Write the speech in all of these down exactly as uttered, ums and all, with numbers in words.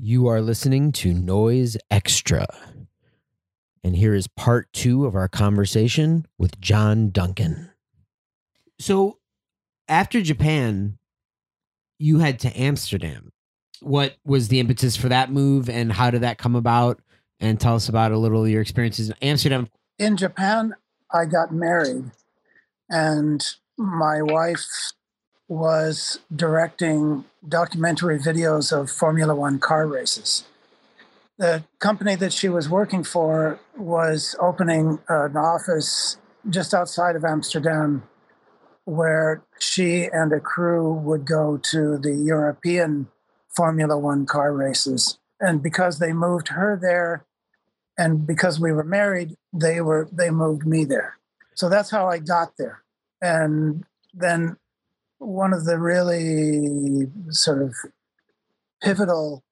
You are listening to Noise Extra. And here is part two of our conversation with John Duncan. So after Japan, you head to Amsterdam. What was the impetus for that move and how did that come about? And tell us about a little of your experiences in Amsterdam. In Japan, I got married and my wife was directing documentary videos of Formula One car races. The company that she was working for was opening an office just outside of Amsterdam where she and a crew would go to the European Formula One car races. And because they moved her there and because we were married, they were they moved me there. So that's how I got there. And then one of the really sort of pivotal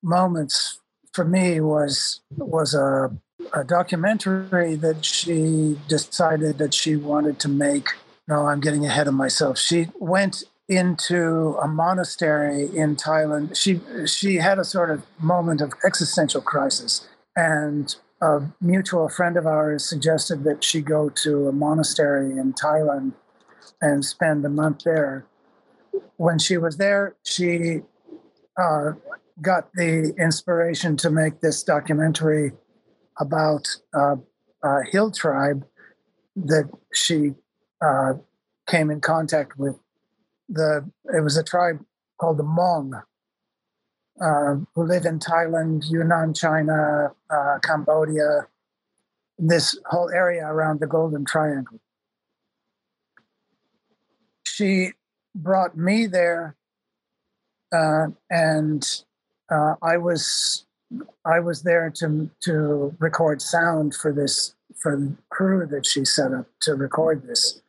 moments for me was was a, a documentary that she decided that she wanted to make. No, I'm getting ahead of myself. She went into a monastery in Thailand. She she had a sort of moment of existential crisis, and a mutual friend of ours suggested that she go to a monastery in Thailand and spend a month there. When she was there, she uh, got the inspiration to make this documentary about uh, a hill tribe that she uh, came in contact with. The It was a tribe called the Hmong, uh, who live in Thailand, Yunnan, China, uh, Cambodia, this whole area around the Golden Triangle. She brought me there, uh, and uh, I was I was there to to record sound for this for the crew that she set up to record this.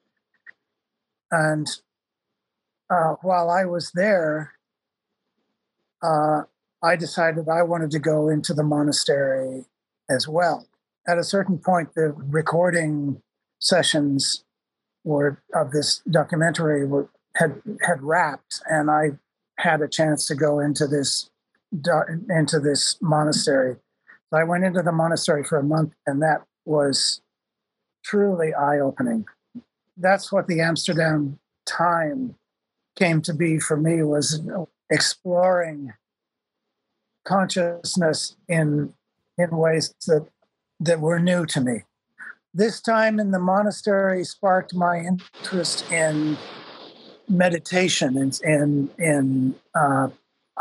And uh, while I was there, uh, I decided I wanted to go into the monastery as well. At a certain point, the recording sessions Or of this documentary were, had had wrapped, and I had a chance to go into this into this monastery. So I went into the monastery for a month, and that was truly eye-opening. That's what the Amsterdam time came to be for me, was exploring consciousness in in ways that that were new to me. This time in the monastery sparked my interest in meditation, and in, in, in uh,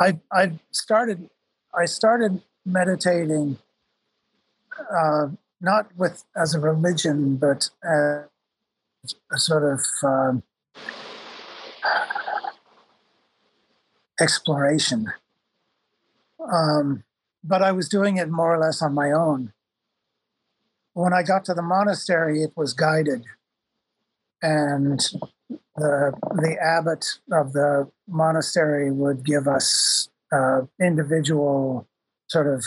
I I started I started meditating uh, not with as a religion, but uh, a sort of um, exploration. Um, but I was doing it more or less on my own. When I got to the monastery, it was guided, and the the abbot of the monastery would give us uh, individual sort of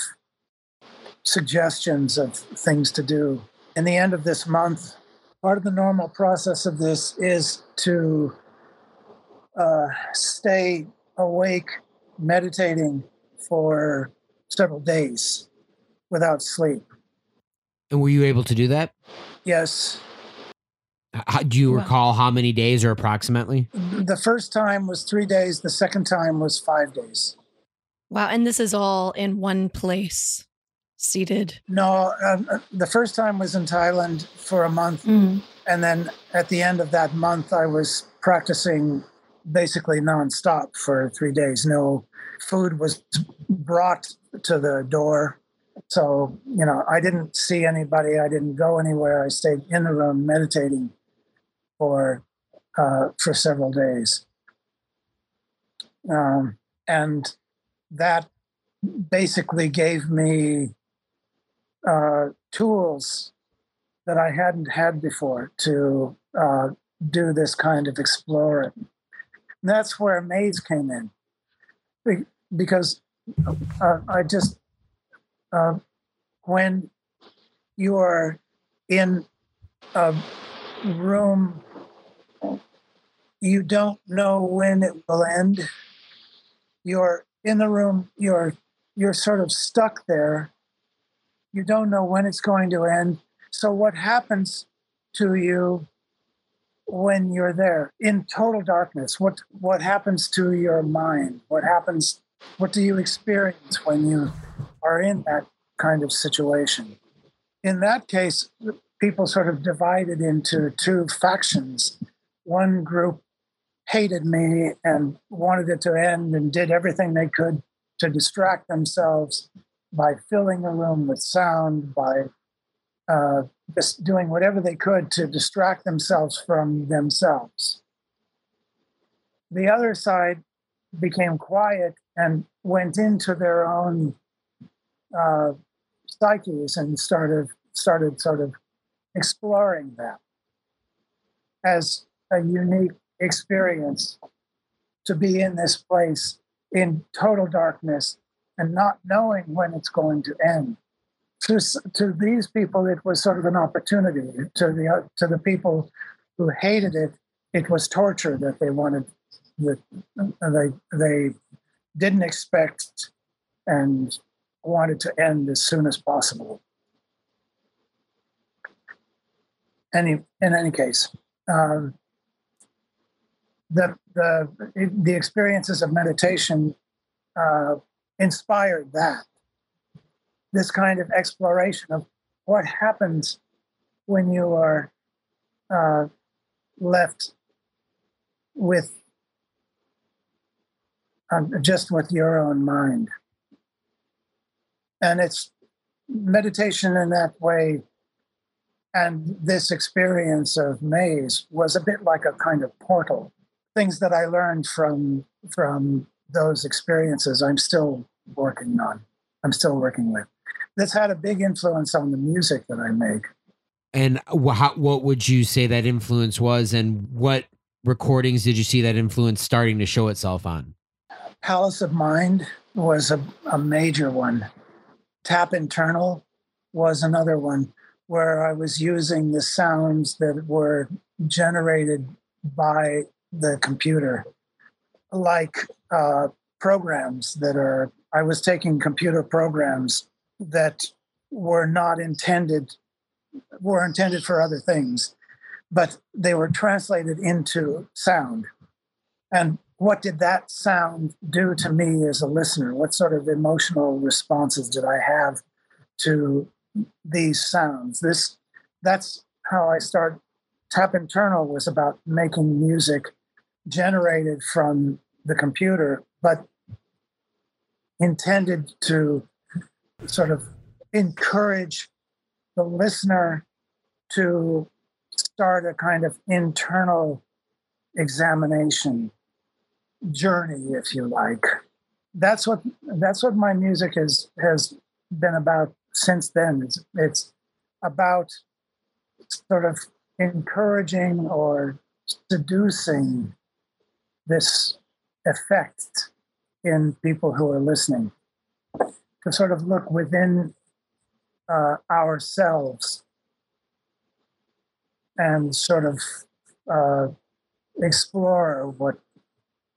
suggestions of things to do. In the end of this month, part of the normal process of this is to uh, stay awake, meditating for several days without sleep. And were you able to do that? Yes. How, do you recall how many days or approximately? The first time was three days. The second time was five days. Wow. And this is all in one place, seated? No, uh, the first time was in Thailand for a month. Mm-hmm. And then at the end of that month, I was practicing basically nonstop for three days. No food was brought to the door. So, you know, I didn't see anybody. I didn't go anywhere. I stayed in the room meditating for uh, for several days. Um, and that basically gave me uh, tools that I hadn't had before to uh, do this kind of exploring. And that's where Maze came in, Be- because uh, I just... Uh, when you are in a room, you don't know when it will end. You're in the room, you're you're sort of stuck there. You don't know when it's going to end. So what happens to you when you're there in total darkness? What what happens to your mind? What happens? What do you experience when you are in that kind of situation? In that case, people sort of divided into two factions. One group hated me and wanted it to end and did everything they could to distract themselves by filling the room with sound, by uh, just doing whatever they could to distract themselves from themselves. The other side became quiet and went into their own uh, psyches and started started sort of exploring that as a unique experience, to be in this place in total darkness and not knowing when it's going to end. To, to these people, it was sort of an opportunity. To the to the people who hated it, it was torture that they wanted, that they they didn't expect and wanted to end as soon as possible. Any in any case. Uh, The, the the experiences of meditation uh, inspired that. This kind of exploration of what happens when you are uh, left with um, just with your own mind. And it's meditation in that way. And this experience of Maze was a bit like a kind of portal. Things that I learned from from those experiences, I'm still working on. I'm still working with. This had a big influence on the music that I make. And how, what would you say that influence was, and what recordings did you see that influence starting to show itself on? Palace of Mind was a, a major one. Tap Internal was another one, where I was using the sounds that were generated by the computer, like uh, programs that are, I was taking computer programs that were not intended, were intended for other things, but they were translated into sound. And what did that sound do to me as a listener? What sort of emotional responses did I have to these sounds? This, that's how I started. Tap Internal was about making music generated from the computer, but intended to sort of encourage the listener to start a kind of internal examination journey, if you like. That's what that's what my music is, has been about since then. It's, it's about sort of encouraging or seducing this effect in people who are listening, to sort of look within uh, ourselves and sort of uh, explore what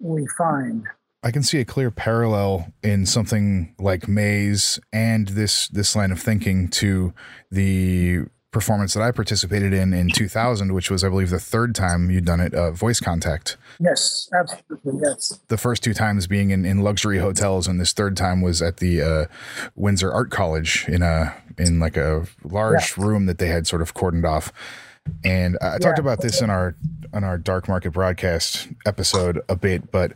we find. I can see a clear parallel in something like Maze and this this line of thinking to the performance that I participated in in two thousand, which was, I believe, the third time you'd done it, uh, Voice Contact. Yes, absolutely, yes. The first two times being in, in luxury hotels, and this third time was at the uh, Windsor Art College in a in like a large yeah. room that they had sort of cordoned off. And I yeah. talked about this in our on our Dark Market Broadcast episode a bit, but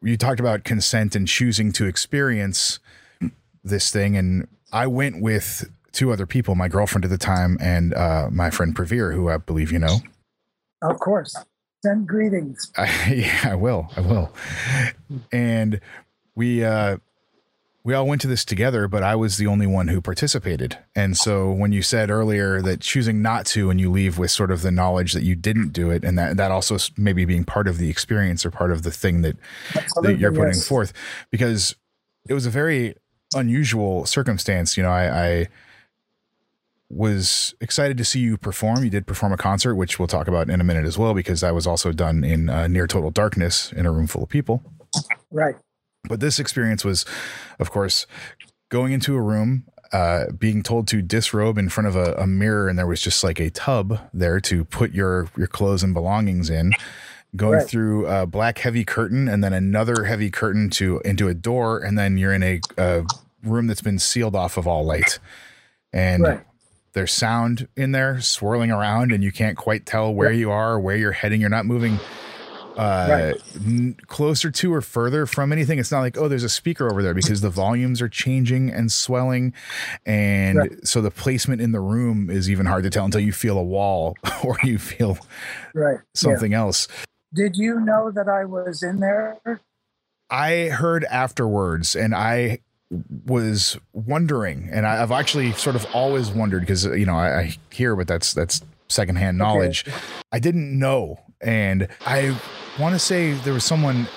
you talked about consent and choosing to experience this thing, and I went with two other people, my girlfriend at the time and uh, my friend Prevere, who I believe you know. Of course. Send greetings. I, yeah, I will. I will. And we uh, we all went to this together, but I was the only one who participated. And so when you said earlier that choosing not to, and you leave with sort of the knowledge that you didn't do it, and that, that also maybe being part of the experience or part of the thing that, that you're putting yes. forth, because it was a very unusual circumstance. You know, I... I was excited to see you perform. You did perform a concert, which we'll talk about in a minute as well, because that was also done in uh, near total darkness in a room full of people. Right. But this experience was, of course, going into a room, uh, being told to disrobe in front of a, a mirror, and there was just like a tub there to put your, your clothes and belongings in, going right through a black heavy curtain and then another heavy curtain to into a door, and then you're in a, a room that's been sealed off of all light. And right, there's sound in there swirling around, and you can't quite tell where right you are or where you're heading. You're not moving uh, right n- closer to or further from anything. It's not like, oh, there's a speaker over there, because the volumes are changing and swelling. And right so the placement in the room is even hard to tell until you feel a wall or you feel right something yeah else. Did you know that I was in there? I heard afterwards, and I was wondering, and I've actually sort of always wondered, because, you know, I, I hear, but that's that's secondhand knowledge. Okay. I didn't know. And I want to say there was someone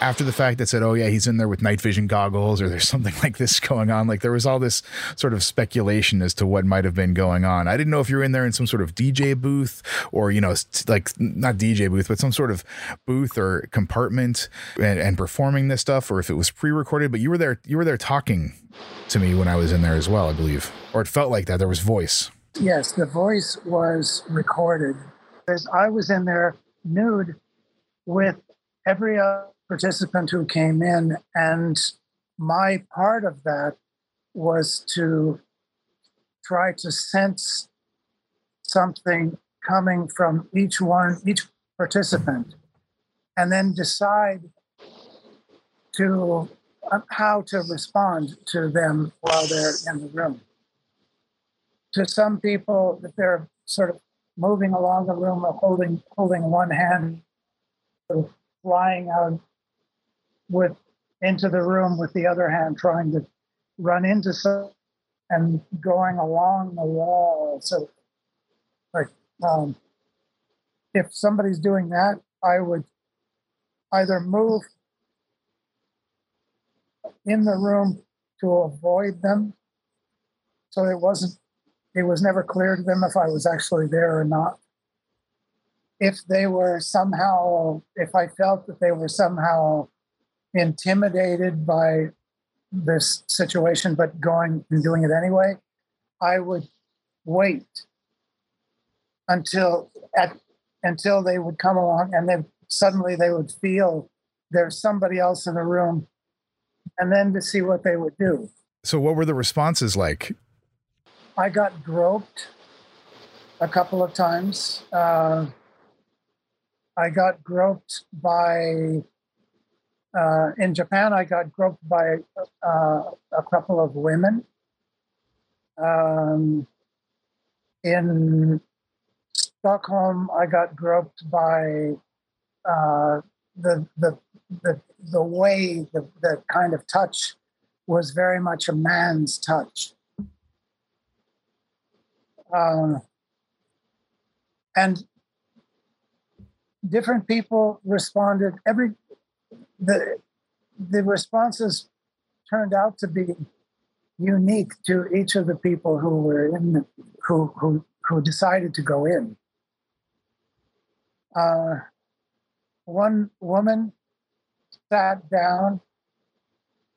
after the fact that said, oh, yeah, he's in there with night vision goggles, or there's something like this going on. Like, there was all this sort of speculation as to what might have been going on. I didn't know if you were in there in some sort of D J booth, or, you know, like not D J booth, but some sort of booth or compartment and, and performing this stuff, or if it was pre-recorded. But you were there. You were there talking to me when I was in there as well, I believe. Or it felt like that. There was voice. Yes, the voice was recorded. As I was in there nude with every other participant who came in, and my part of that was to try to sense something coming from each one, each participant, and then decide to uh, how to respond to them while they're in the room. To some people, if they're sort of moving along the room or holding holding one hand, sort of flying out with into the room with the other hand, trying to run into something and going along the wall. So, like, um, if somebody's doing that, I would either move in the room to avoid them, so it wasn't, it was never clear to them if I was actually there or not. If they were somehow, if I felt that they were somehow intimidated by this situation, but going and doing it anyway, I would wait until at until they would come along, and then suddenly they would feel there's somebody else in the room, and then to see what they would do. So what were the responses like? I got groped a couple of times. Uh, I got groped by... Uh, in Japan, I got groped by uh, a couple of women. Um, in Stockholm, I got groped by uh, the, the the the way the, the kind of touch was very much a man's touch, uh, and different people responded. Every The the responses turned out to be unique to each of the people who were in the, who who who decided to go in. Uh, one woman sat down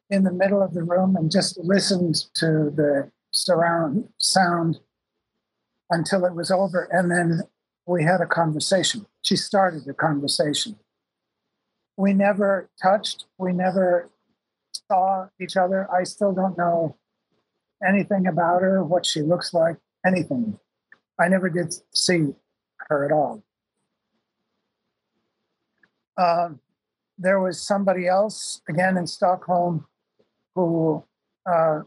in the middle of the room and just listened to the surround sound until it was over, and then we had a conversation. She started the conversation. We never touched. We never saw each other. I still don't know anything about her, what she looks like, anything. I never did see her at all. Uh, there was somebody else, again in Stockholm, who uh,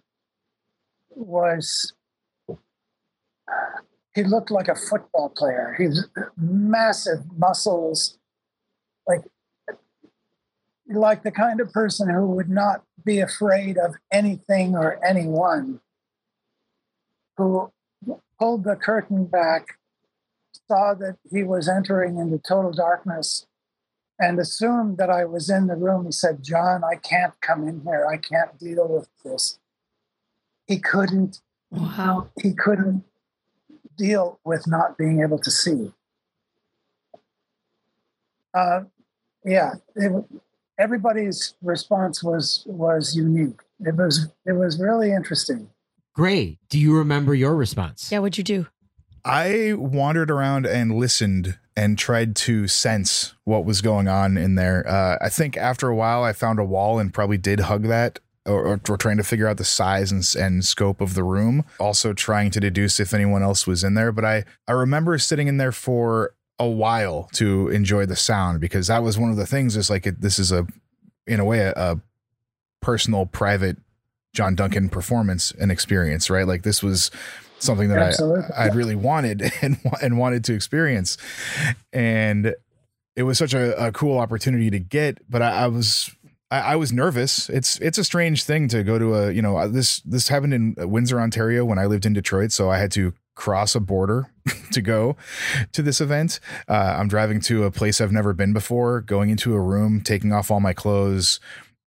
was, he looked like a football player. He's massive muscles, like, like the kind of person who would not be afraid of anything or anyone, who pulled the curtain back, saw that he was entering into total darkness, and assumed that I was in the room. He said, John, I can't come in here. I can't deal with this. He couldn't, wow. He couldn't deal with not being able to see. Uh, yeah, it everybody's response was was unique. It was it was really interesting. Great. Do you remember your response? Yeah, what'd you do? I wandered around and listened and tried to sense what was going on in there. Uh, I think after a while, I found a wall and probably did hug that, or, or, or trying to figure out the size and, and scope of the room. Also trying to deduce if anyone else was in there. But I, I remember sitting in there for a while to enjoy the sound, because that was one of the things is like, it, this is a, in a way, a, a personal, private John Duncan performance and experience, right? Like this was something that Absolutely. I I'd really wanted and and wanted to experience. And it was such a, a cool opportunity to get, but I, I was, I, I was nervous. It's, it's a strange thing to go to a, you know, this, this happened in Windsor, Ontario when I lived in Detroit. So I had to cross a border to go to this event. Uh, I'm driving to a place I've never been before, going into a room, taking off all my clothes,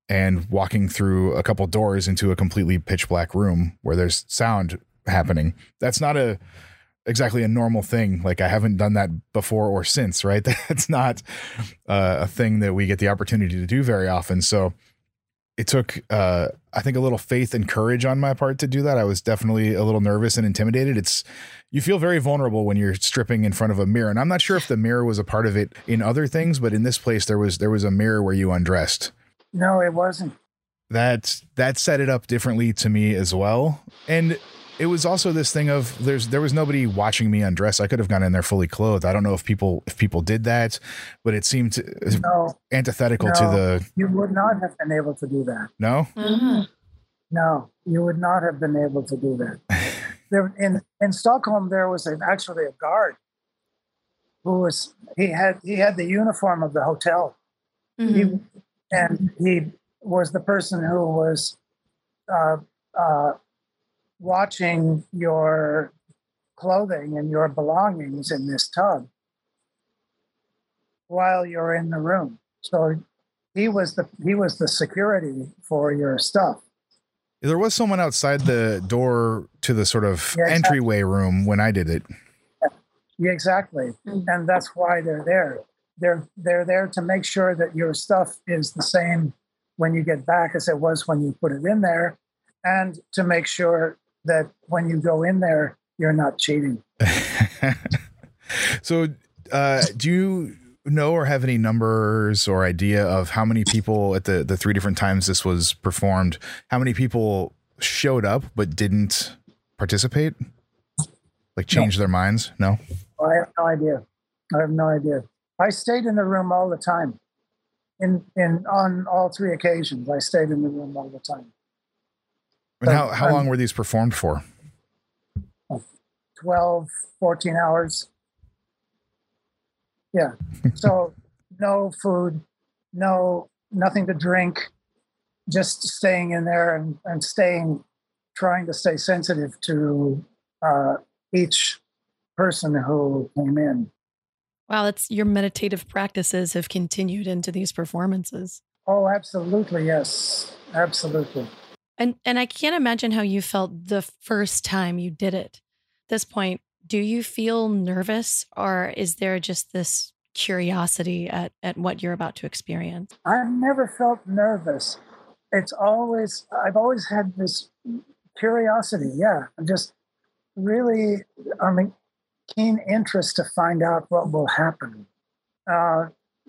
and walking through a couple doors into a completely pitch black room where there's sound happening. That's not a exactly a normal thing. Like I haven't done that before or since, right? That's not uh, a thing that we get the opportunity to do very often. So it took, uh, I think, a little faith and courage on my part to do that. I was definitely a little nervous and intimidated. It's, you feel very vulnerable when you're stripping in front of a mirror. And I'm not sure if the mirror was a part of it in other things, but in this place, there was, there was a mirror where you undressed. No, it wasn't. That that set it up differently to me as well. And it was also this thing of there's there was nobody watching me undress. I could have gone in there fully clothed. I don't know if people if people did that, but it seemed no, antithetical no, to the. You would not have been able to do that. No. Mm-hmm. No, you would not have been able to do that. there in in Stockholm, there was an, actually a guard who was he had he had the uniform of the hotel. Mm-hmm. He. And he was the person who was uh, uh, watching your clothing and your belongings in this tub while you're in the room. So he was the he was the security for your stuff. There was someone outside the door to the sort of yeah, exactly. entryway room when I did it. Yeah, exactly, and that's why they're there. They're they're there to make sure that your stuff is the same when you get back as it was when you put it in there, and to make sure that when you go in there, you're not cheating. So uh, do you know or have any numbers or idea of how many people at the, the three different times this was performed, how many people showed up but didn't participate? Like change no. their minds? No? I have no idea. I have no idea. I stayed in the room all the time. In in on all three occasions, I stayed in the room all the time. And how, how long were these performed for? twelve, fourteen hours. Yeah. So no food, no nothing to drink, just staying in there and, and staying, trying to stay sensitive to uh, each person who came in. Wow, it's your meditative practices have continued into these performances. Oh, absolutely. Yes, absolutely. And and I can't imagine how you felt the first time you did it. At this point, do you feel nervous, or is there just this curiosity at, at what you're about to experience? I've never felt nervous. It's always, I've always had this curiosity. Yeah, I'm just really, I mean, keen interest to find out what will happen, uh,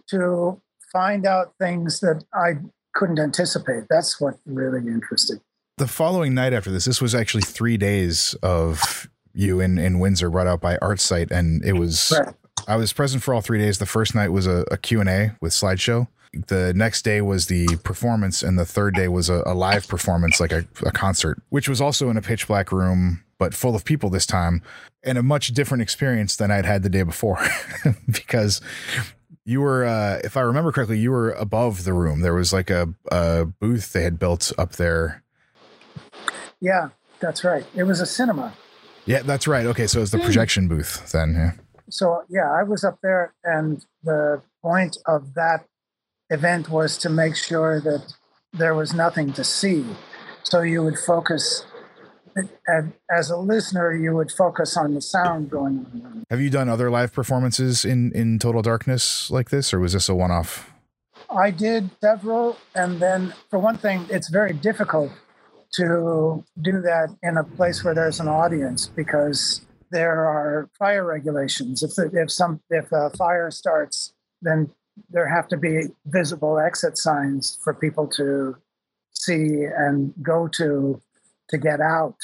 to find out things that I couldn't anticipate. That's what really interested. The following night after this, this was actually three days of you in, in Windsor brought out by Artsite. And it was, right. I was present for all three days. The first night was a, a Q and A with slideshow. The next day was the performance. And the third day was a, a live performance, like a, a concert, which was also in a pitch black room, but full of people this time, and a much different experience than I'd had the day before, because you were, uh, if I remember correctly, you were above the room. There was like a, a booth they had built up there. Yeah, that's right. It was a cinema. Yeah, that's right. Okay. So it was the projection booth then. Yeah. So yeah, I was up there, and the point of that event was to make sure that there was nothing to see. So you would focus, and as a listener, you would focus on the sound going on. Have you done other live performances in, in total darkness like this, or was this a one-off? I did several. And then, for one thing, it's very difficult to do that in a place where there's an audience because there are fire regulations. If if some if a fire starts, then there have to be visible exit signs for people to see and go to to get out.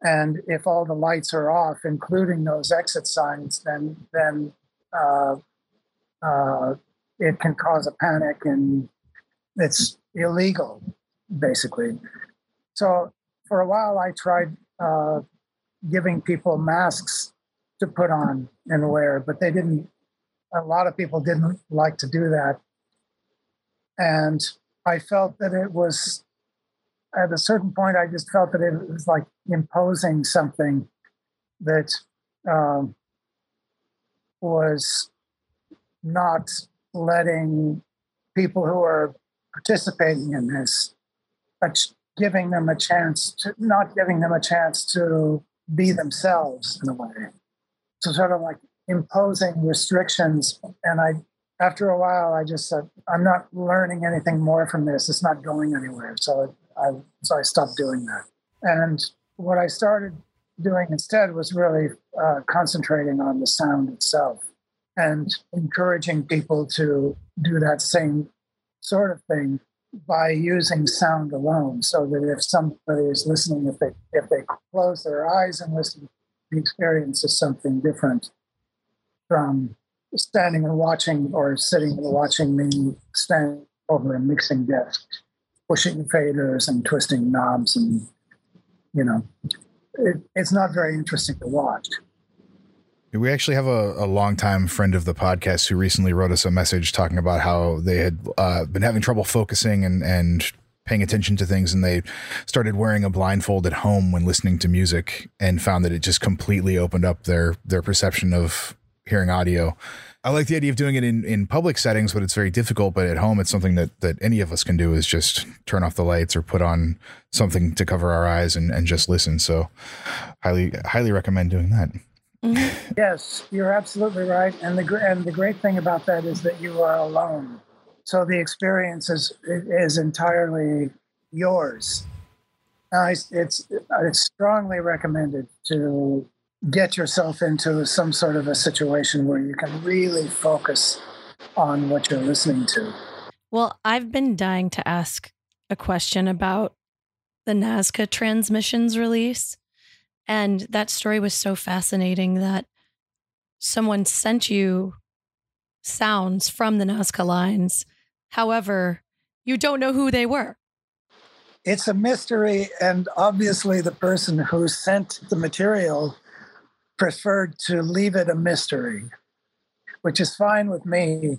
And if all the lights are off, including those exit signs, then then uh, uh, it can cause a panic, and it's illegal, basically. So for a while, I tried uh, giving people masks to put on and wear, but they didn't. A lot of people didn't like to do that, and I felt that it was. At a certain point, I just felt that it was like imposing something that um, was not letting people who are participating in this, but giving them a chance to, not giving them a chance to be themselves in a way. So sort of like imposing restrictions. And I, after a while, I just said, I'm not learning anything more from this. It's not going anywhere. So it, I, so I stopped doing that. And what I started doing instead was really uh, concentrating on the sound itself and encouraging people to do that same sort of thing by using sound alone, so that if somebody is listening, if they, if they close their eyes and listen, the experience is something different from standing and watching or sitting and watching me stand over a mixing desk, pushing faders and twisting knobs, and you know, it, it's not very interesting to watch. We actually have a, a longtime friend of the podcast who recently wrote us a message talking about how they had uh, been having trouble focusing and and paying attention to things, and they started wearing a blindfold at home when listening to music, and found that it just completely opened up their their perception of hearing audio. I like the idea of doing it in, in public settings, but it's very difficult. But at home, it's something that, that any of us can do, is just turn off the lights or put on something to cover our eyes and, and just listen. So highly, highly recommend doing that. Mm-hmm. Yes, you're absolutely right. And the and the great thing about that is that you are alone. So the experience is, is entirely yours. Uh, it's, it's, it's strongly recommended to get yourself into some sort of a situation where you can really focus on what you're listening to. Well, I've been dying to ask a question about the Nazca transmissions release. And that story was so fascinating that someone sent you sounds from the Nazca lines. However, you don't know who they were. It's a mystery. And obviously the person who sent the material preferred to leave it a mystery, which is fine with me.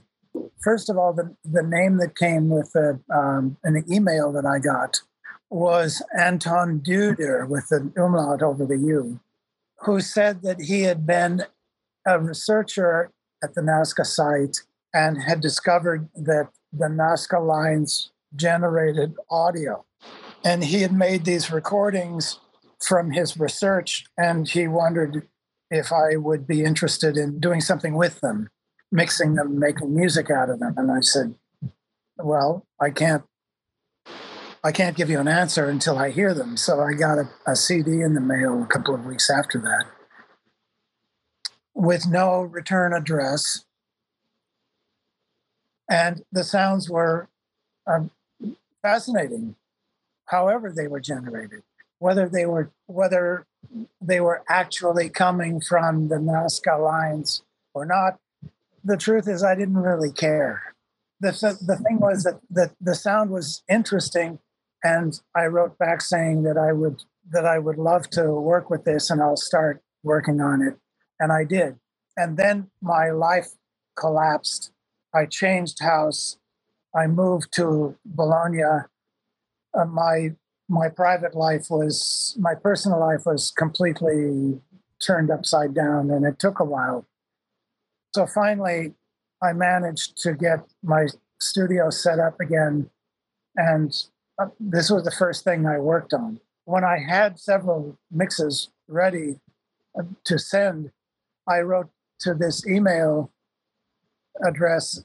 First of all, the, the name that came with the, um, an email that I got was Anton Duder with the umlaut over the U, who said that he had been a researcher at the Nazca site and had discovered that the Nazca lines generated audio. And he had made these recordings from his research, and he wondered if I would be interested in doing something with them, mixing them, making music out of them. And I said, well, I can't, I can't give you an answer until I hear them. So I got a, a C D in the mail a couple of weeks after that with no return address. And the sounds were um, fascinating, however they were generated, whether they were, whether they were actually coming from the Nazca lines or not. The truth is, I didn't really care. The, the, the thing was that, that the sound was interesting, and I wrote back saying that I would that I would love to work with this, and I'll start working on it. And I did. And then my life collapsed. I changed house. I moved to Bologna. Uh, my My private life was, my personal life was completely turned upside down, and it took a while. So finally, I managed to get my studio set up again, and this was the first thing I worked on. When I had several mixes ready to send, I wrote to this email address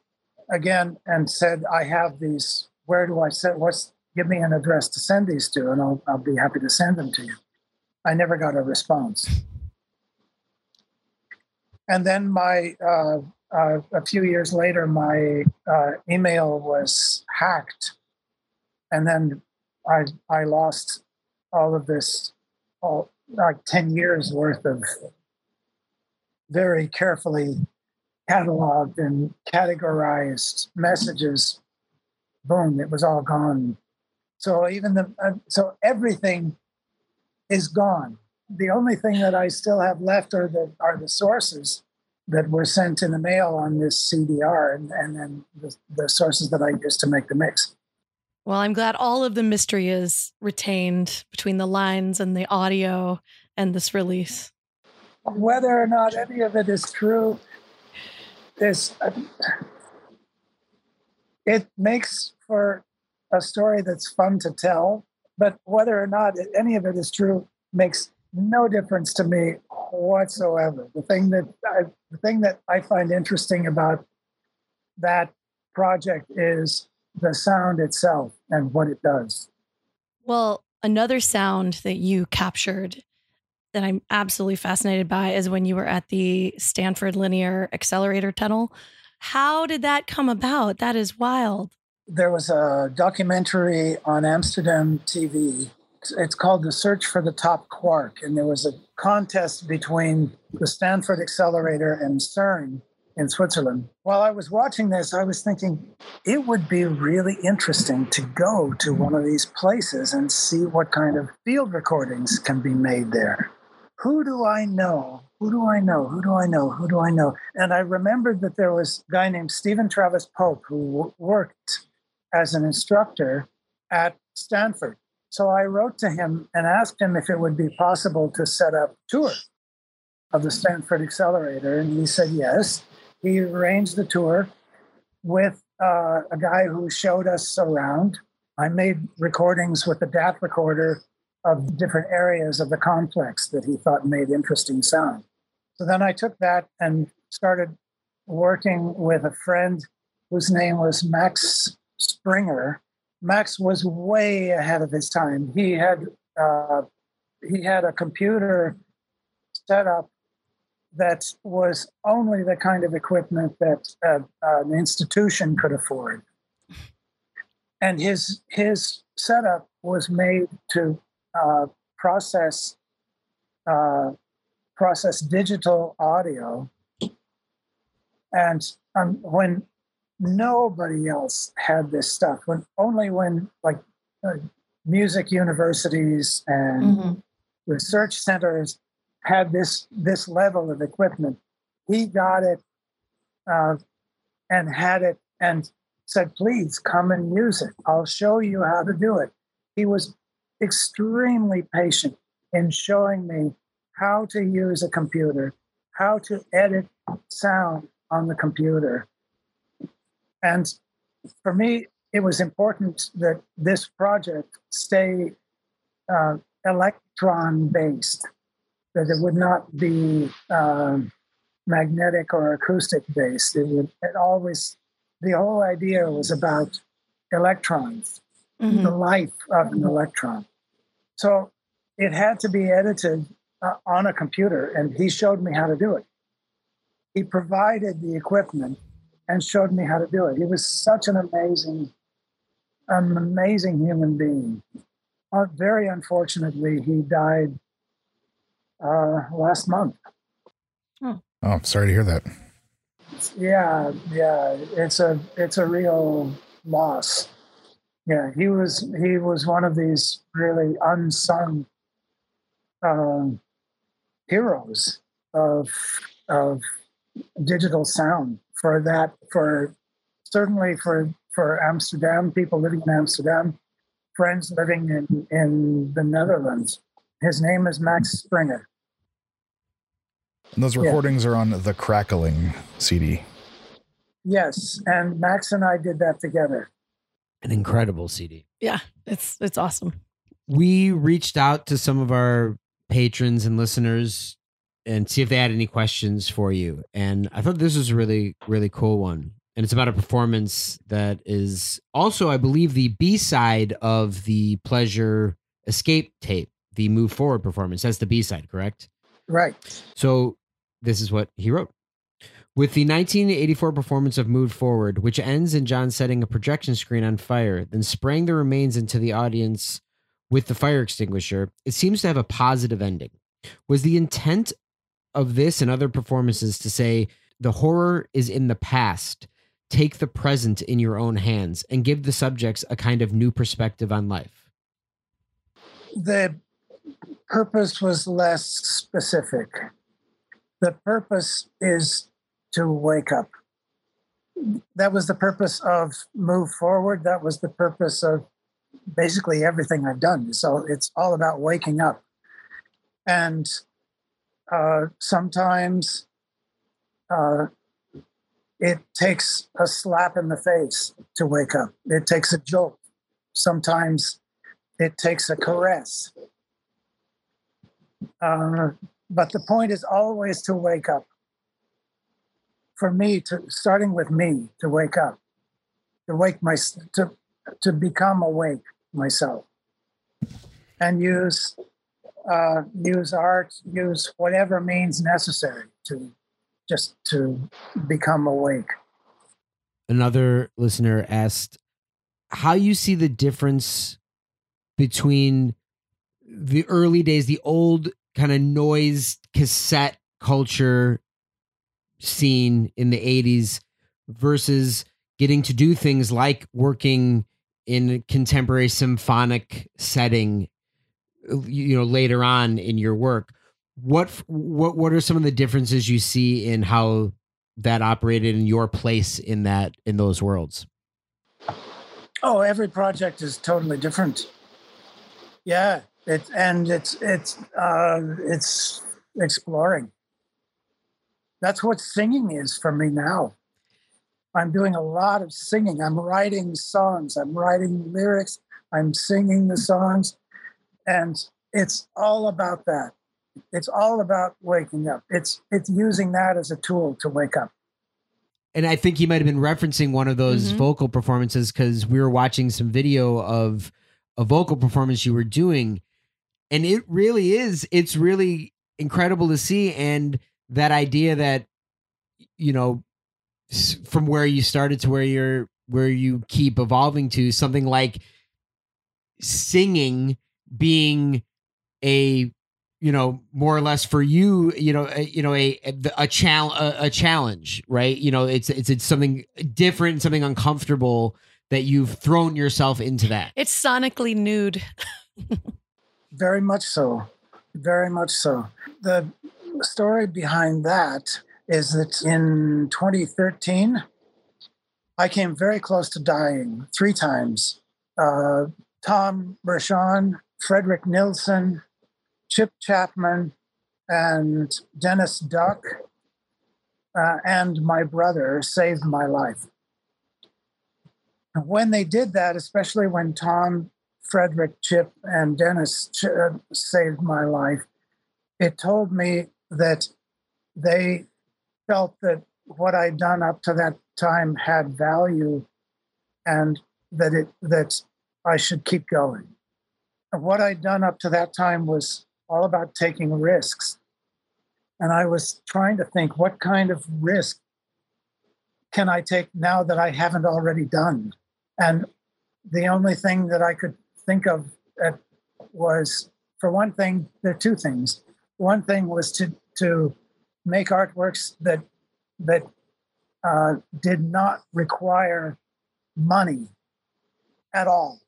again and said, I have these, where do I send, what's, give me an address to send these to, and I'll, I'll be happy to send them to you. I never got a response. And then my, uh, uh, a few years later, my uh, email was hacked. And then I I lost all of this, all, like ten years worth of very carefully cataloged and categorized messages. Boom, it was all gone. So even the, uh, so everything is gone. The only thing that I still have left are the are the sources that were sent in the mail on this C D R, and, and then the, the sources that I used to make the mix. Well, I'm glad all of the mystery is retained between the lines and the audio and this release. Whether or not any of it is true, is, uh, it makes for a story that's fun to tell, but whether or not any of it is true makes no difference to me whatsoever. The thing that I, the thing that I find interesting about that project is the sound itself and what it does. Well, another sound that you captured that I'm absolutely fascinated by is when you were at the Stanford Linear Accelerator Tunnel. How did that come about? That is wild. There was a documentary on Amsterdam T V. It's called The Search for the Top Quark. And there was a contest between the Stanford Accelerator and CERN in Switzerland. While I was watching this, I was thinking it would be really interesting to go to one of these places and see what kind of field recordings can be made there. Who do I know? Who do I know? Who do I know? Who do I know? And I remembered that there was a guy named Stephen Travis Pope who w- worked as an instructor at Stanford. So I wrote to him and asked him if it would be possible to set up a tour of the Stanford Accelerator. And he said yes. He arranged the tour with uh, a guy who showed us around. I made recordings with the D A T recorder of different areas of the complex that he thought made interesting sound. So then I took that and started working with a friend whose name was Max Springer. Max was way ahead of his time. He had uh, he had a computer set up that was only the kind of equipment that uh, an institution could afford. And his his setup was made to uh, process uh, process digital audio, and um, when nobody else had this stuff, when only when like uh, music universities and mm-hmm. research centers had this this level of equipment, he got it uh, and had it and said, please come and use it. I'll show you how to do it. He was extremely patient in showing me how to use a computer, how to edit sound on the computer. And for me, it was important that this project stay uh, electron-based, that it would not be uh, magnetic or acoustic-based. It would it always, the whole idea was about electrons, mm-hmm. the life of an electron. So it had to be edited uh, on a computer, and he showed me how to do it. He provided the equipment and showed me how to do it. He was such an amazing, an amazing human being. Uh, very unfortunately, he died uh last month. Oh. oh, I'm sorry to hear that. Yeah, yeah, it's a it's a real loss. Yeah, he was he was one of these really unsung uh, heroes of of digital sound for that for certainly for for Amsterdam, people living in Amsterdam, friends living in, in the Netherlands. His name is Max Springer. And those recordings yeah. are on the Crackling C D. Yes, and Max and I did that together. An incredible C D. Yeah, it's it's awesome. We reached out to some of our patrons and listeners and see if they had any questions for you. And I thought this was a really, really cool one. And it's about a performance that is also, I believe, the B-side of the Pleasure Escape tape, the Move Forward performance. That's the B-side, correct? Right. So this is what he wrote. With the nineteen eighty-four performance of Move Forward, which ends in John setting a projection screen on fire, then spraying the remains into the audience with the fire extinguisher, it seems to have a positive ending. Was the intent of this and other performances to say, the horror is in the past, take the present in your own hands, and give the subjects a kind of new perspective on life? The purpose was less specific. The purpose is to wake up. That was the purpose of Move Forward. That was the purpose of basically everything I've done. So it's all about waking up. And uh, sometimes uh, it takes a slap in the face to wake up. It takes a jolt. Sometimes it takes a caress. Uh, but the point is always to wake up. For me, to, starting with me, to wake up, to wake my, to to become awake myself, and use. Uh, use art, use whatever means necessary to just to become awake. Another listener asked how you see the difference between the early days, the old kind of noise cassette culture scene in the eighties versus getting to do things like working in a contemporary symphonic setting, you know, later on in your work. What what what are some of the differences you see in how that operated in your place in that in those worlds? Oh, every project is totally different. Yeah, it's and it's it's uh, it's exploring. That's what singing is for me now. I'm doing a lot of singing. I'm writing songs. I'm writing lyrics. I'm singing the songs. And it's all about that. It's all about waking up. It's it's using that as a tool to wake up. And I think he might have been referencing one of those mm-hmm. vocal performances, because we were watching some video of a vocal performance you were doing. And it really is. It's really incredible to see. And that idea that, you know, from where you started to where you're where you keep evolving to something like singing being a, you know, more or less for you, you know, a, you know, a, a, a challenge, a, a challenge, right. You know, it's, it's, it's something different, something uncomfortable that you've thrown yourself into that. It's sonically nude. Very much so. Very much so. The story behind that is that in twenty thirteen, I came very close to dying three times. Uh, Tom Brashon, Frederick Nilsen, Chip Chapman, and Dennis Duck, uh, and my brother saved my life. And when they did that, especially when Tom, Frederick, Chip, and Dennis ch- uh, saved my life, it told me that they felt that what I'd done up to that time had value, and that it that I should keep going. What I'd done up to that time was all about taking risks. And I was trying to think, what kind of risk can I take now that I haven't already done? And the only thing that I could think of was, for one thing, there are two things. One thing was to, to make artworks that, that uh, did not require money at all.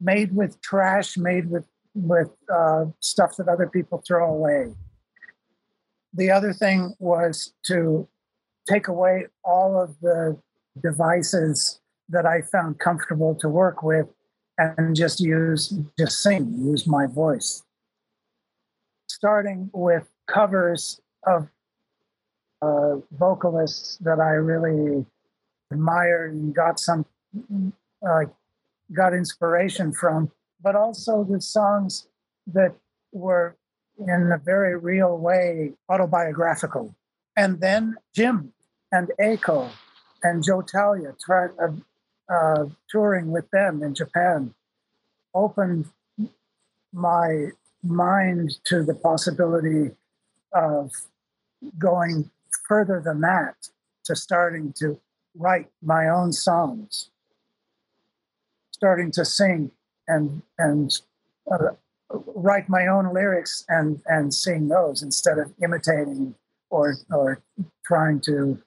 Made with trash, made with with uh, stuff that other people throw away. The other thing was to take away all of the devices that I found comfortable to work with, and just use, just sing, use my voice. Starting with covers of uh, vocalists that I really admired and got some. Uh, got inspiration from, but also the songs that were in a very real way autobiographical. And then Jim and Eiko and Joe Talia tried, uh, uh, touring with them in Japan, opened my mind to the possibility of going further than that, to starting to write my own songs, starting to sing and and uh, write my own lyrics and and sing those instead of imitating or or trying to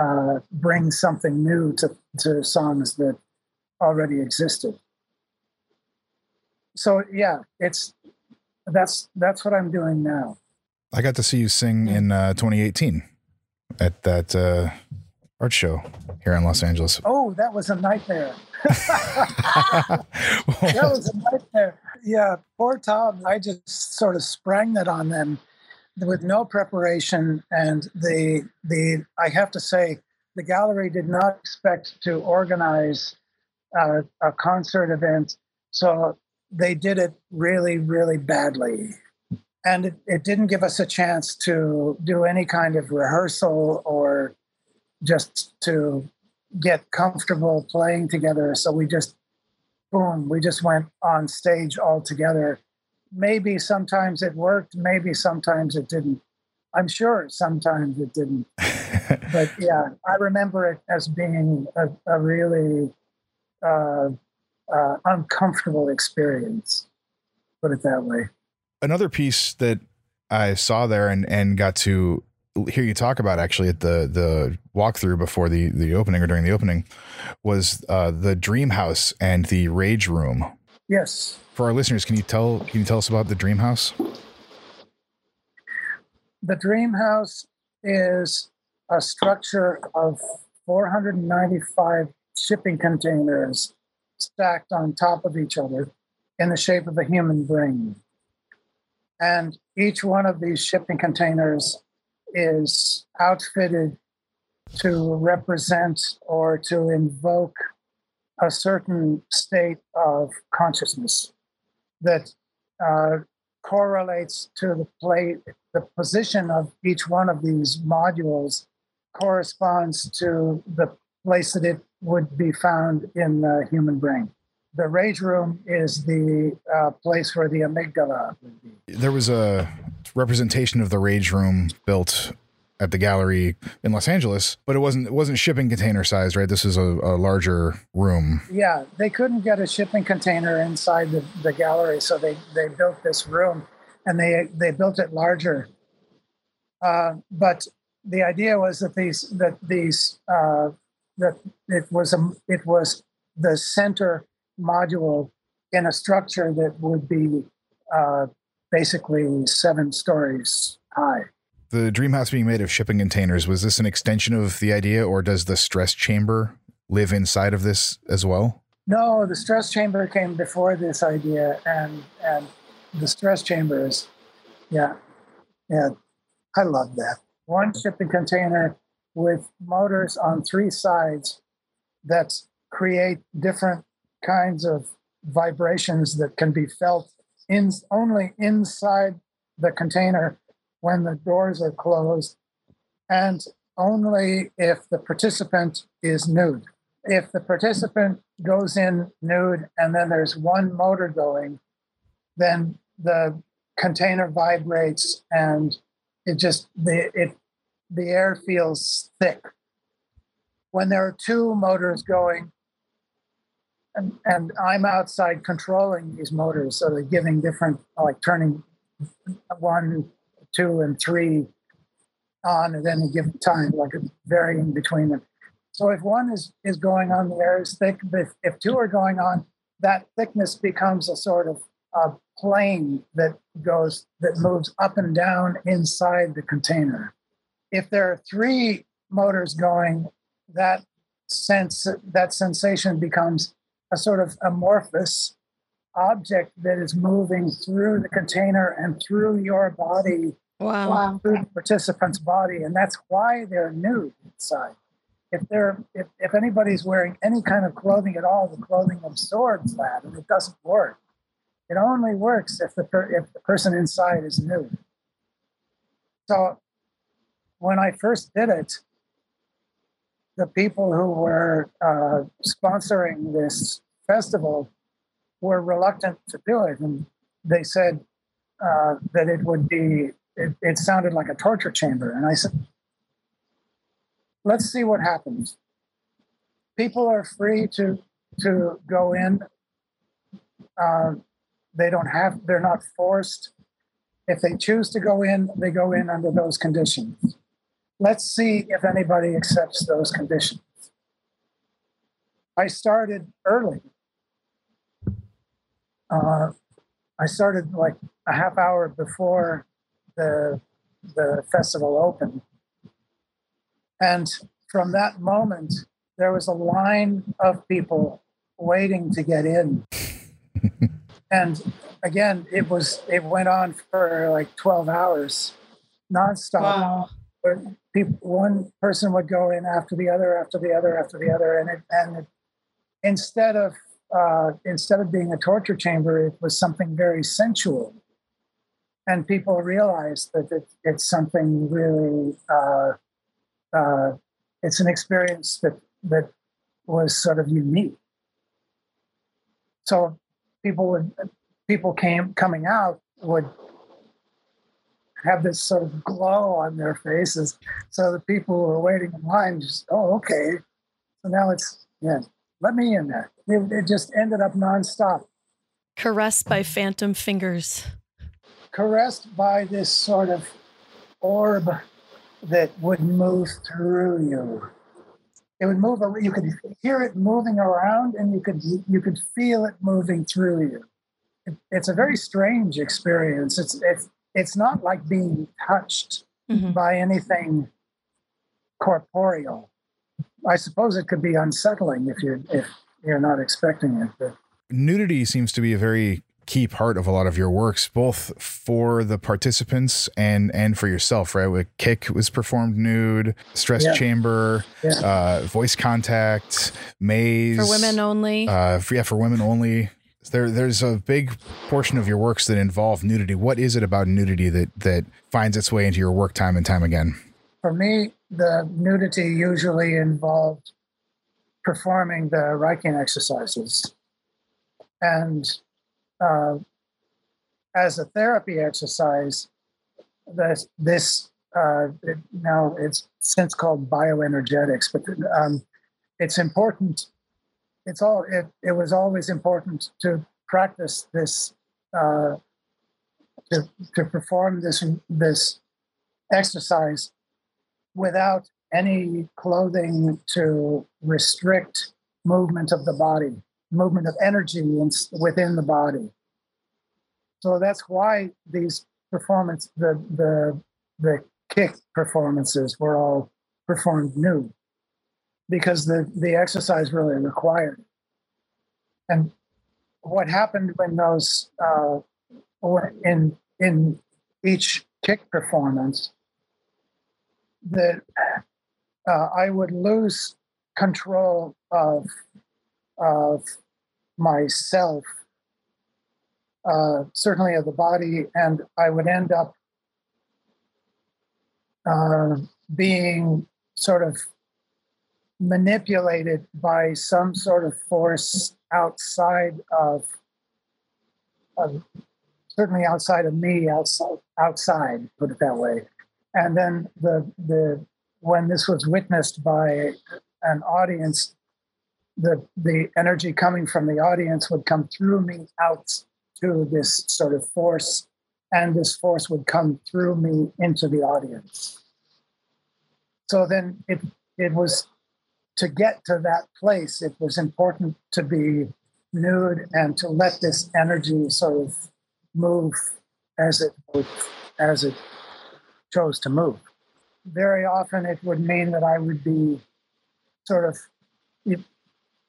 uh, bring something new to to songs that already existed. So yeah, it's that's that's what I'm doing now. I got to see you sing in uh, twenty eighteen at that uh, art show here in Los Angeles. Oh, that was a nightmare. That was a nightmare. Yeah, poor Tom. I just sort of sprang that on them with no preparation. And the the I have to say, the gallery did not expect to organize uh, a concert event. So they did it really, really badly. And it, it didn't give us a chance to do any kind of rehearsal or just to get comfortable playing together. So we just, boom, we just went on stage all together. Maybe sometimes it worked, maybe sometimes it didn't. I'm sure sometimes it didn't. But yeah, I remember it as being a, a really uh, uh, uncomfortable experience, put it that way. Another piece that I saw there and, and got to hear you talk about actually at the, the walkthrough before the, the opening or during the opening was uh, the Dream House and the Rage Room. Yes. For our listeners, can you tell can you tell us about the Dream House? The Dream House is a structure of four hundred ninety-five shipping containers stacked on top of each other in the shape of a human brain. And each one of these shipping containers is outfitted to represent or to invoke a certain state of consciousness that uh, correlates to the plate. The position of each one of these modules corresponds to the place that it would be found in the human brain. The Rage Room is the uh, place where the amygdala would be. There was a representation of the Rage Room built at the gallery in Los Angeles, but it wasn't it wasn't shipping container sized, right? This is a, a larger room. Yeah, they couldn't get a shipping container inside the, the gallery, so they, they built this room, and they they built it larger. Uh, but the idea was that these that these uh, that it was a it was the center module in a structure that would be uh, basically seven stories high. The Dream House being made of shipping containers, was this an extension of the idea, or does the stress chamber live inside of this as well? No, the stress chamber came before this idea, and and the stress chamber is, yeah, yeah, I love that. One shipping container with motors on three sides that create different kinds of vibrations that can be felt in only inside the container when the doors are closed, and only if the participant is nude. If the participant goes in nude and then there's one motor going, then the container vibrates and it just the it the air feels thick. When there are two motors going, And, and I'm outside controlling these motors, so they're giving different, like turning one, two, and three on at any given time, like varying between them. So if one is, is going on, the air is thick. But if, if two are going on, that thickness becomes a sort of a plane that goes, that moves up and down inside the container. If there are three motors going, that sense, that sensation becomes a sort of amorphous object that is moving through the container and through your body, wow. Through the participant's body, and that's why they're nude inside. If they're if, if anybody's wearing any kind of clothing at all, the clothing absorbs that, and it doesn't work. It only works if the per, if the person inside is nude. So when I first did it, the people who were uh, sponsoring this festival were reluctant to do it. And they said uh, that it would be, it, it sounded like a torture chamber. And I said, let's see what happens. People are free to to go in. Uh, they don't have, they're not forced. If they choose to go in, they go in under those conditions. Let's see if anybody accepts those conditions. I started early. Uh, I started like a half hour before the the festival opened. And from that moment, there was a line of people waiting to get in. And again, it was it went on for like twelve hours, nonstop. Wow. But people, one person would go in after the other, after the other, after the other, and it, and it, instead of uh, instead of being a torture chamber, it was something very sensual. And people realized that it, it's something really. Uh, uh, it's an experience that that was sort of unique. So people would people came coming out would have this sort of glow on their faces. So the people who were waiting in line just, oh, okay. So now it's, yeah, let me in there. It, it just ended up nonstop. Caressed by phantom fingers. Caressed by this sort of orb that would move through you. It would move, you could hear it moving around and you could you could feel it moving through you. It, it's a very strange experience. It's, it's, It's not like being touched mm-hmm. by anything corporeal. I suppose it could be unsettling if you're if you're not expecting it. But. Nudity seems to be a very key part of a lot of your works, both for the participants and and for yourself, right? With Kick was performed nude, Stress yeah. Chamber, yeah. Uh, Voice Contact, Maze for women only. Uh, for, yeah, for women only. There, there's a big portion of your works that involve nudity. What is it about nudity that, that finds its way into your work time and time again? For me, the nudity usually involved performing the Reikian exercises. And uh, as a therapy exercise, this, this uh, it, now it's since called bioenergetics, but um, it's important. It's all. It, it was always important to practice this, uh, to to perform this this exercise without any clothing to restrict movement of the body, movement of energy in, within the body. So that's why these performance, the the the Kick performances were all performed nude. Because the, the exercise really required it. And what happened when those, uh, in in each Kick performance, that uh, I would lose control of, of myself, uh, certainly of the body, and I would end up uh, being sort of manipulated by some sort of force outside of, of certainly outside of me, outside, outside, put it that way. And then the the when this was witnessed by an audience, the the energy coming from the audience would come through me out to this sort of force, and this force would come through me into the audience. So then it it was. To get to that place, it was important to be nude and to let this energy sort of move as it would, as it chose to move. Very often, it would mean that I would be sort of. It,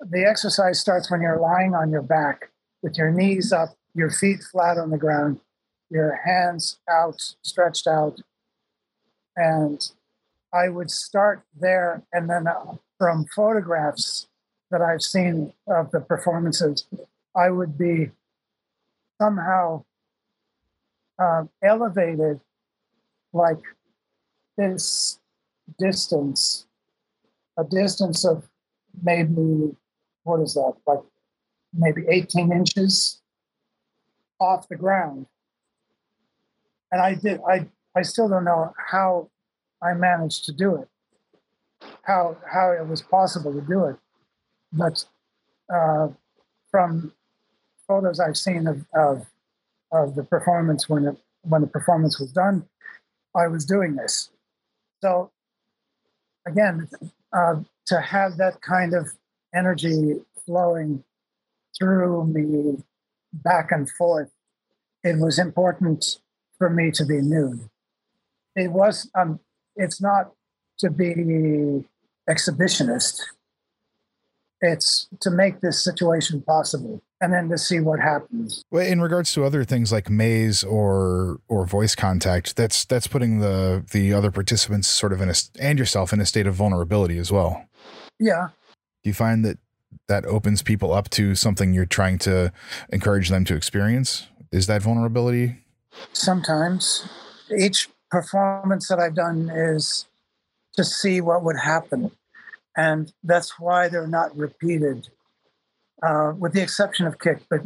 the exercise starts when you're lying on your back with your knees up, your feet flat on the ground, your hands out, stretched out, and I would start there, and then. Uh, From photographs that I've seen of the performances, I would be somehow uh, elevated like this distance a distance of maybe, what is that, like maybe eighteen inches off the ground. And I did, I, I still don't know how I managed to do it, how, how it was possible to do it. But uh, from photos I've seen of, of, of the performance, when it, when the performance was done, I was doing this. So again, uh, to have that kind of energy flowing through me back and forth, it was important for me to be nude. It was, um, it's not to be exhibitionist. It's to make this situation possible, and then to see what happens. Well, in regards to other things like Maze or or voice contact, that's that's putting the the other participants sort of in a, and yourself in a state of vulnerability as well. Yeah. Do you find that that opens people up to something you're trying to encourage them to experience? Is that vulnerability? Sometimes. Each performance that I've done is to see what would happen. And that's why they're not repeated, uh, with the exception of Kick. But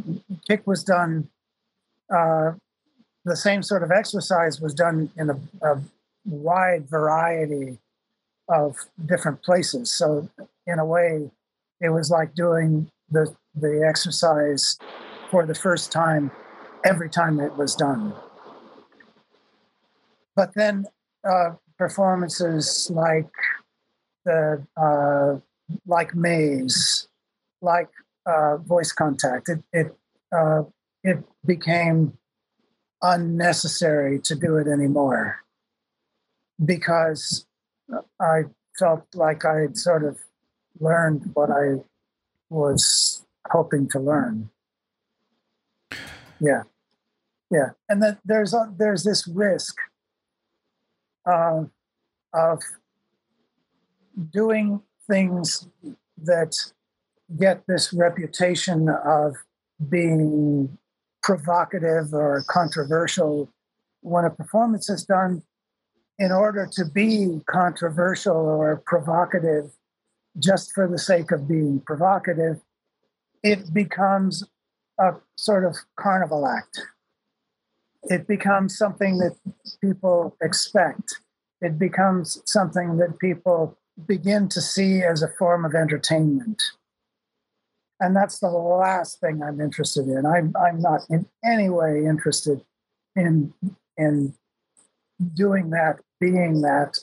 Kick was done, uh, the same sort of exercise was done in a, a wide variety of different places. So in a way, it was like doing the the exercise for the first time every time it was done. But then uh, performances like The, uh, like Maze, like uh, voice contact, it it uh, it became unnecessary to do it anymore, because I felt like I had sort of learned what I was hoping to learn. Yeah, yeah, and that there's uh, there's this risk uh, of doing things that get this reputation of being provocative or controversial. When a performance is done, in order to be controversial or provocative, just for the sake of being provocative, it becomes a sort of carnival act. It becomes something that people expect. It becomes something that people begin to see as a form of entertainment. And that's the last thing I'm interested in. I'm, I'm not in any way interested in, in doing that, being that.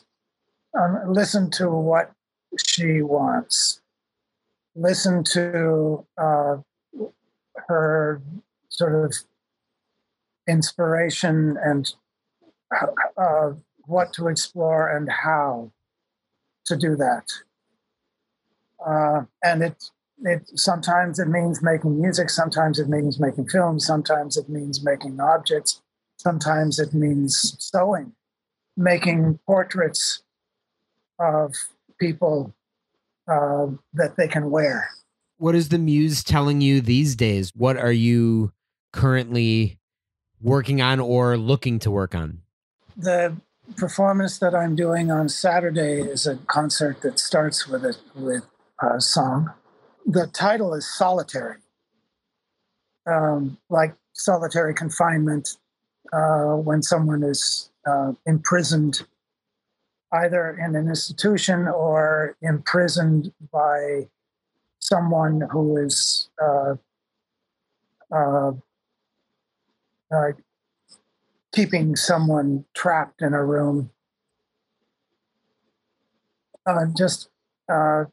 Um, listen to what she wants. Listen to uh, her sort of inspiration and uh, what to explore and how to do that. Uh, and it, it sometimes it means making music, sometimes it means making films, sometimes it means making objects, sometimes it means sewing, making portraits of people uh, that they can wear. What is the muse telling you these days? What are you currently working on or looking to work on? The performance that I'm doing on Saturday is a concert that starts with a with a song. The title is Solitary, um, like solitary confinement, uh, when someone is uh, imprisoned either in an institution or imprisoned by someone who is uh, uh, uh, keeping someone trapped in a room, uh, just uh,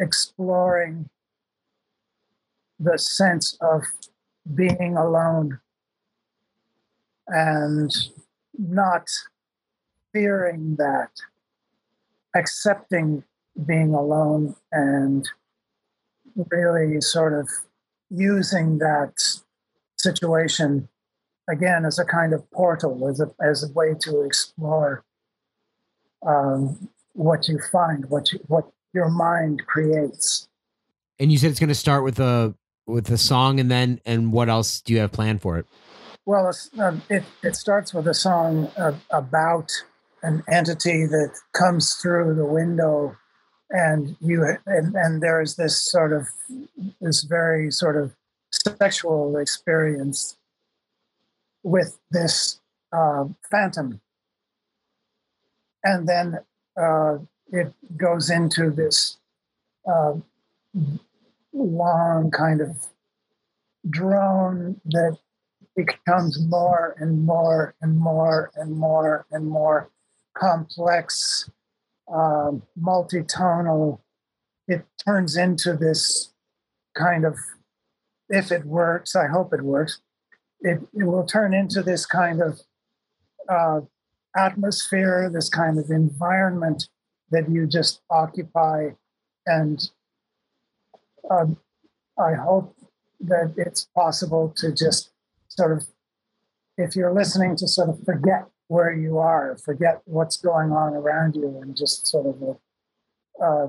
exploring the sense of being alone and not fearing that, accepting being alone and really sort of using that situation again, as a kind of portal, as a as a way to explore um, what you find, what you, what your mind creates. And you said it's going to start with a with a song, and then and what else do you have planned for it? Well, um, it it starts with a song uh, about an entity that comes through the window and you and, and there is this sort of this very sort of sexual experience with this uh, phantom, and then uh, it goes into this uh, long kind of drone that becomes more and more and more and more and more complex, um, multitonal. It turns into this kind of, if it works, I hope it works, it, it will turn into this kind of uh, atmosphere, this kind of environment that you just occupy. And um, I hope that it's possible to just sort of, if you're listening, to sort of forget where you are, forget what's going on around you, and just sort of uh,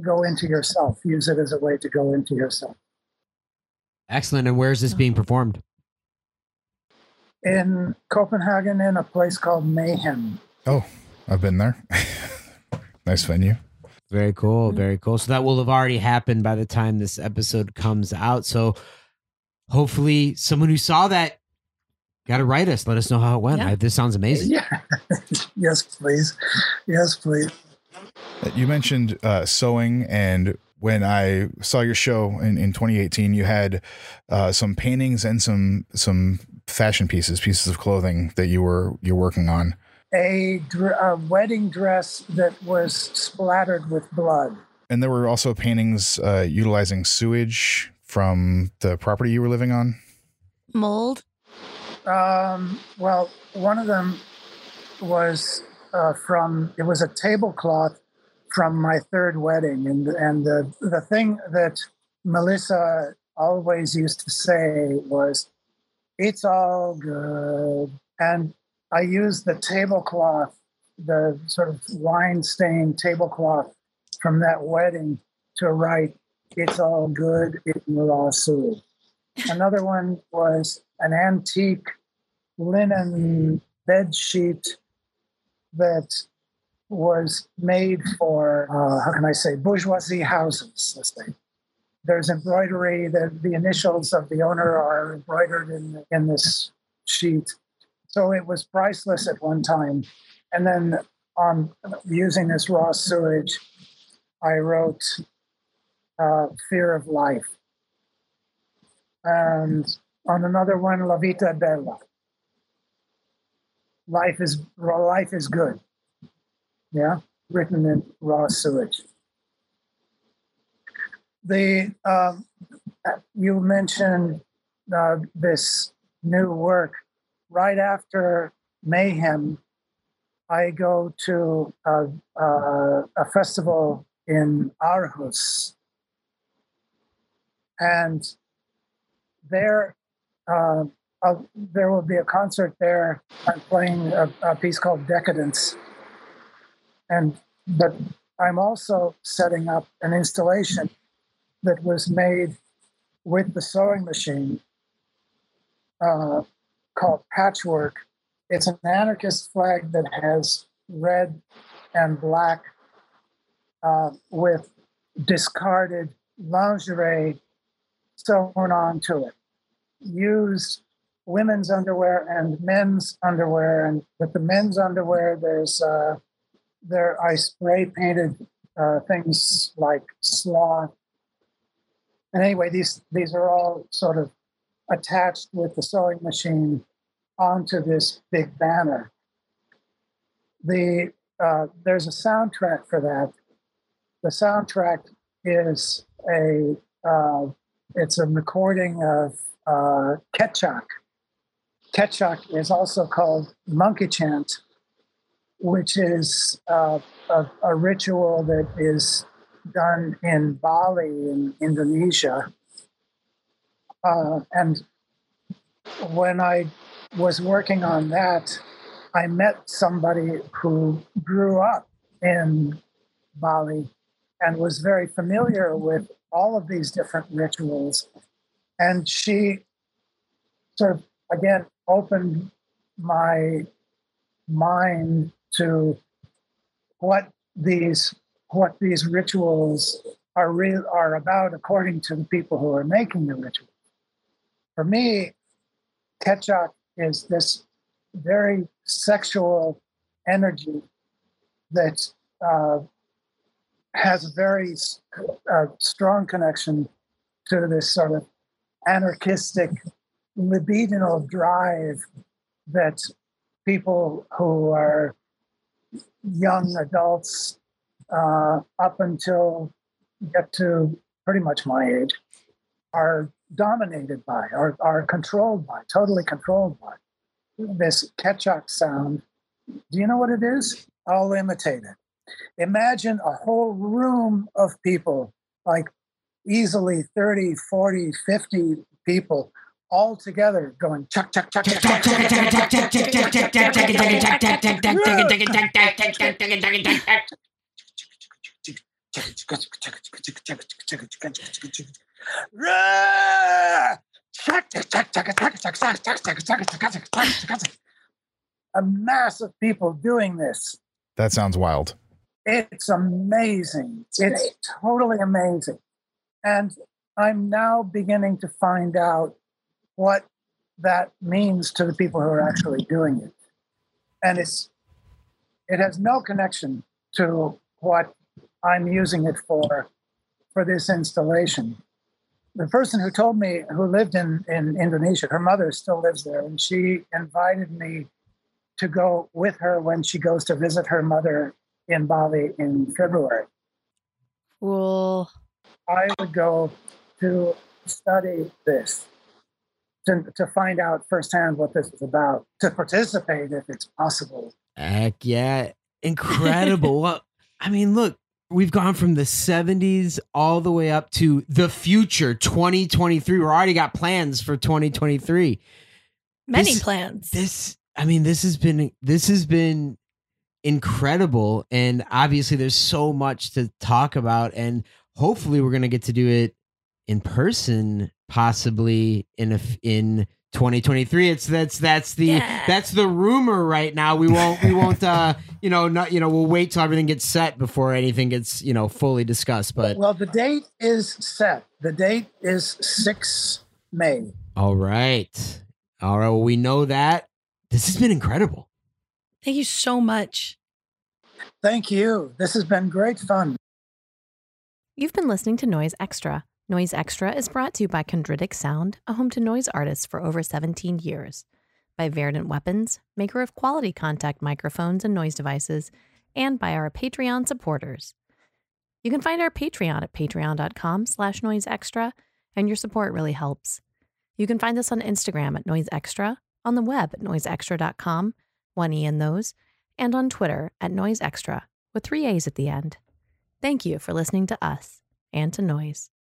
go into yourself, use it as a way to go into yourself. Excellent. And where is this being performed? In Copenhagen, in a place called Mayhem. Oh, I've been there. Nice venue. Very cool. Very cool. So that will have already happened by the time this episode comes out. So hopefully someone who saw that got to write us. Let us know how it went. Yeah. I, this sounds amazing. Yeah. Yes, please. Yes, please. You mentioned uh, sewing, and when I saw your show in, in twenty eighteen, you had uh, some paintings and some some fashion pieces, pieces of clothing that you were you're working on. A, dr- a wedding dress that was splattered with blood. And there were also paintings uh, utilizing sewage from the property you were living on? Mold? Um, well, one of them was uh, from, it was a tablecloth from my third wedding. And and the, the thing that Melissa always used to say was, it's all good. And I used the tablecloth, the sort of wine-stained tablecloth from that wedding, to write, it's all good, it will all soothe. Another one was an antique linen bed sheet that was made for, uh, how can I say, bourgeoisie houses, let's say. There's embroidery, the, the initials of the owner are embroidered in, in this sheet. So it was priceless at one time. And then on um, using this raw sewage, I wrote uh, Fear of Life. And on another one, La Vita Bella. Life is, life is good. Yeah, written in raw sewage. The um, you mentioned uh, this new work. Right after Mayhem, I go to a, a, a festival in Aarhus, and there uh, uh, there will be a concert there. I'm playing a, a piece called Decadence, and but I'm also setting up an installation that was made with the sewing machine. Uh, called Patchwork. It's an anarchist flag that has red and black uh, with discarded lingerie sewn onto it. Used women's underwear and men's underwear, and with the men's underwear, there's uh, there I spray painted uh, things like sloth. And anyway, these these are all sort of attached with the sewing machine onto this big banner. The uh, there's a soundtrack for that. The soundtrack is a uh, it's a recording of uh, Kecak. Kecak is also called monkey chant, which is uh, a, a ritual that is done in Bali in Indonesia. Uh, and when I was working on that, I met somebody who grew up in Bali and was very familiar with all of these different rituals. And she sort of, again, opened my mind to what these what these rituals are real are about according to the people who are making the ritual. For me, Kecak is this very sexual energy that uh, has a very uh, strong connection to this sort of anarchistic libidinal drive that people who are young adults uh, up until get to pretty much my age are dominated by, or are controlled by, totally controlled by this Kecak sound. Do you know what it is? I'll imitate it. Imagine a whole room of people, like easily thirty, forty, fifty people, all together going chuck chuck chuck chuck chuck chuck chuck chuck chuck chuck chuck chuck chuck chuck chuck chuck what that means to the people who are actually doing it. And it's it has no connection to what I'm using it for, for this installation. The person who told me, who lived in, in Indonesia, her mother still lives there, and she invited me to go with her when she goes to visit her mother in Bali in February. Well, I would go to study this. To, to find out firsthand what this is about, to participate if it's possible. Heck yeah. Incredible. Well, I mean, look, we've gone from the seventies all the way up to the future, twenty twenty-three. We're already got plans for twenty twenty-three. Many this, plans. This, I mean, this has been, this has been incredible. And obviously there's so much to talk about, and hopefully we're going to get to do it in person, possibly in a, in twenty twenty-three. It's that's that's the yeah. that's the rumor right now. We won't we won't uh you know not you know we'll wait till everything gets set before anything gets you know fully discussed. But well, the date is set. The date is the sixth of May. All right, all right. Well, we know that this has been incredible. Thank you so much. Thank you. This has been great fun. You've been listening to Noise Extra. Noise Extra is brought to you by Chondritic Sound, a home to noise artists for over seventeen years, by Verdant Weapons, maker of quality contact microphones and noise devices, and by our Patreon supporters. You can find our Patreon at patreon.com slash noise extra, and your support really helps. You can find us on Instagram at Noise Extra, on the web at noise extra dot com, one E in those, and on Twitter at Noise Extra, with three A's at the end. Thank you for listening to us and to Noise.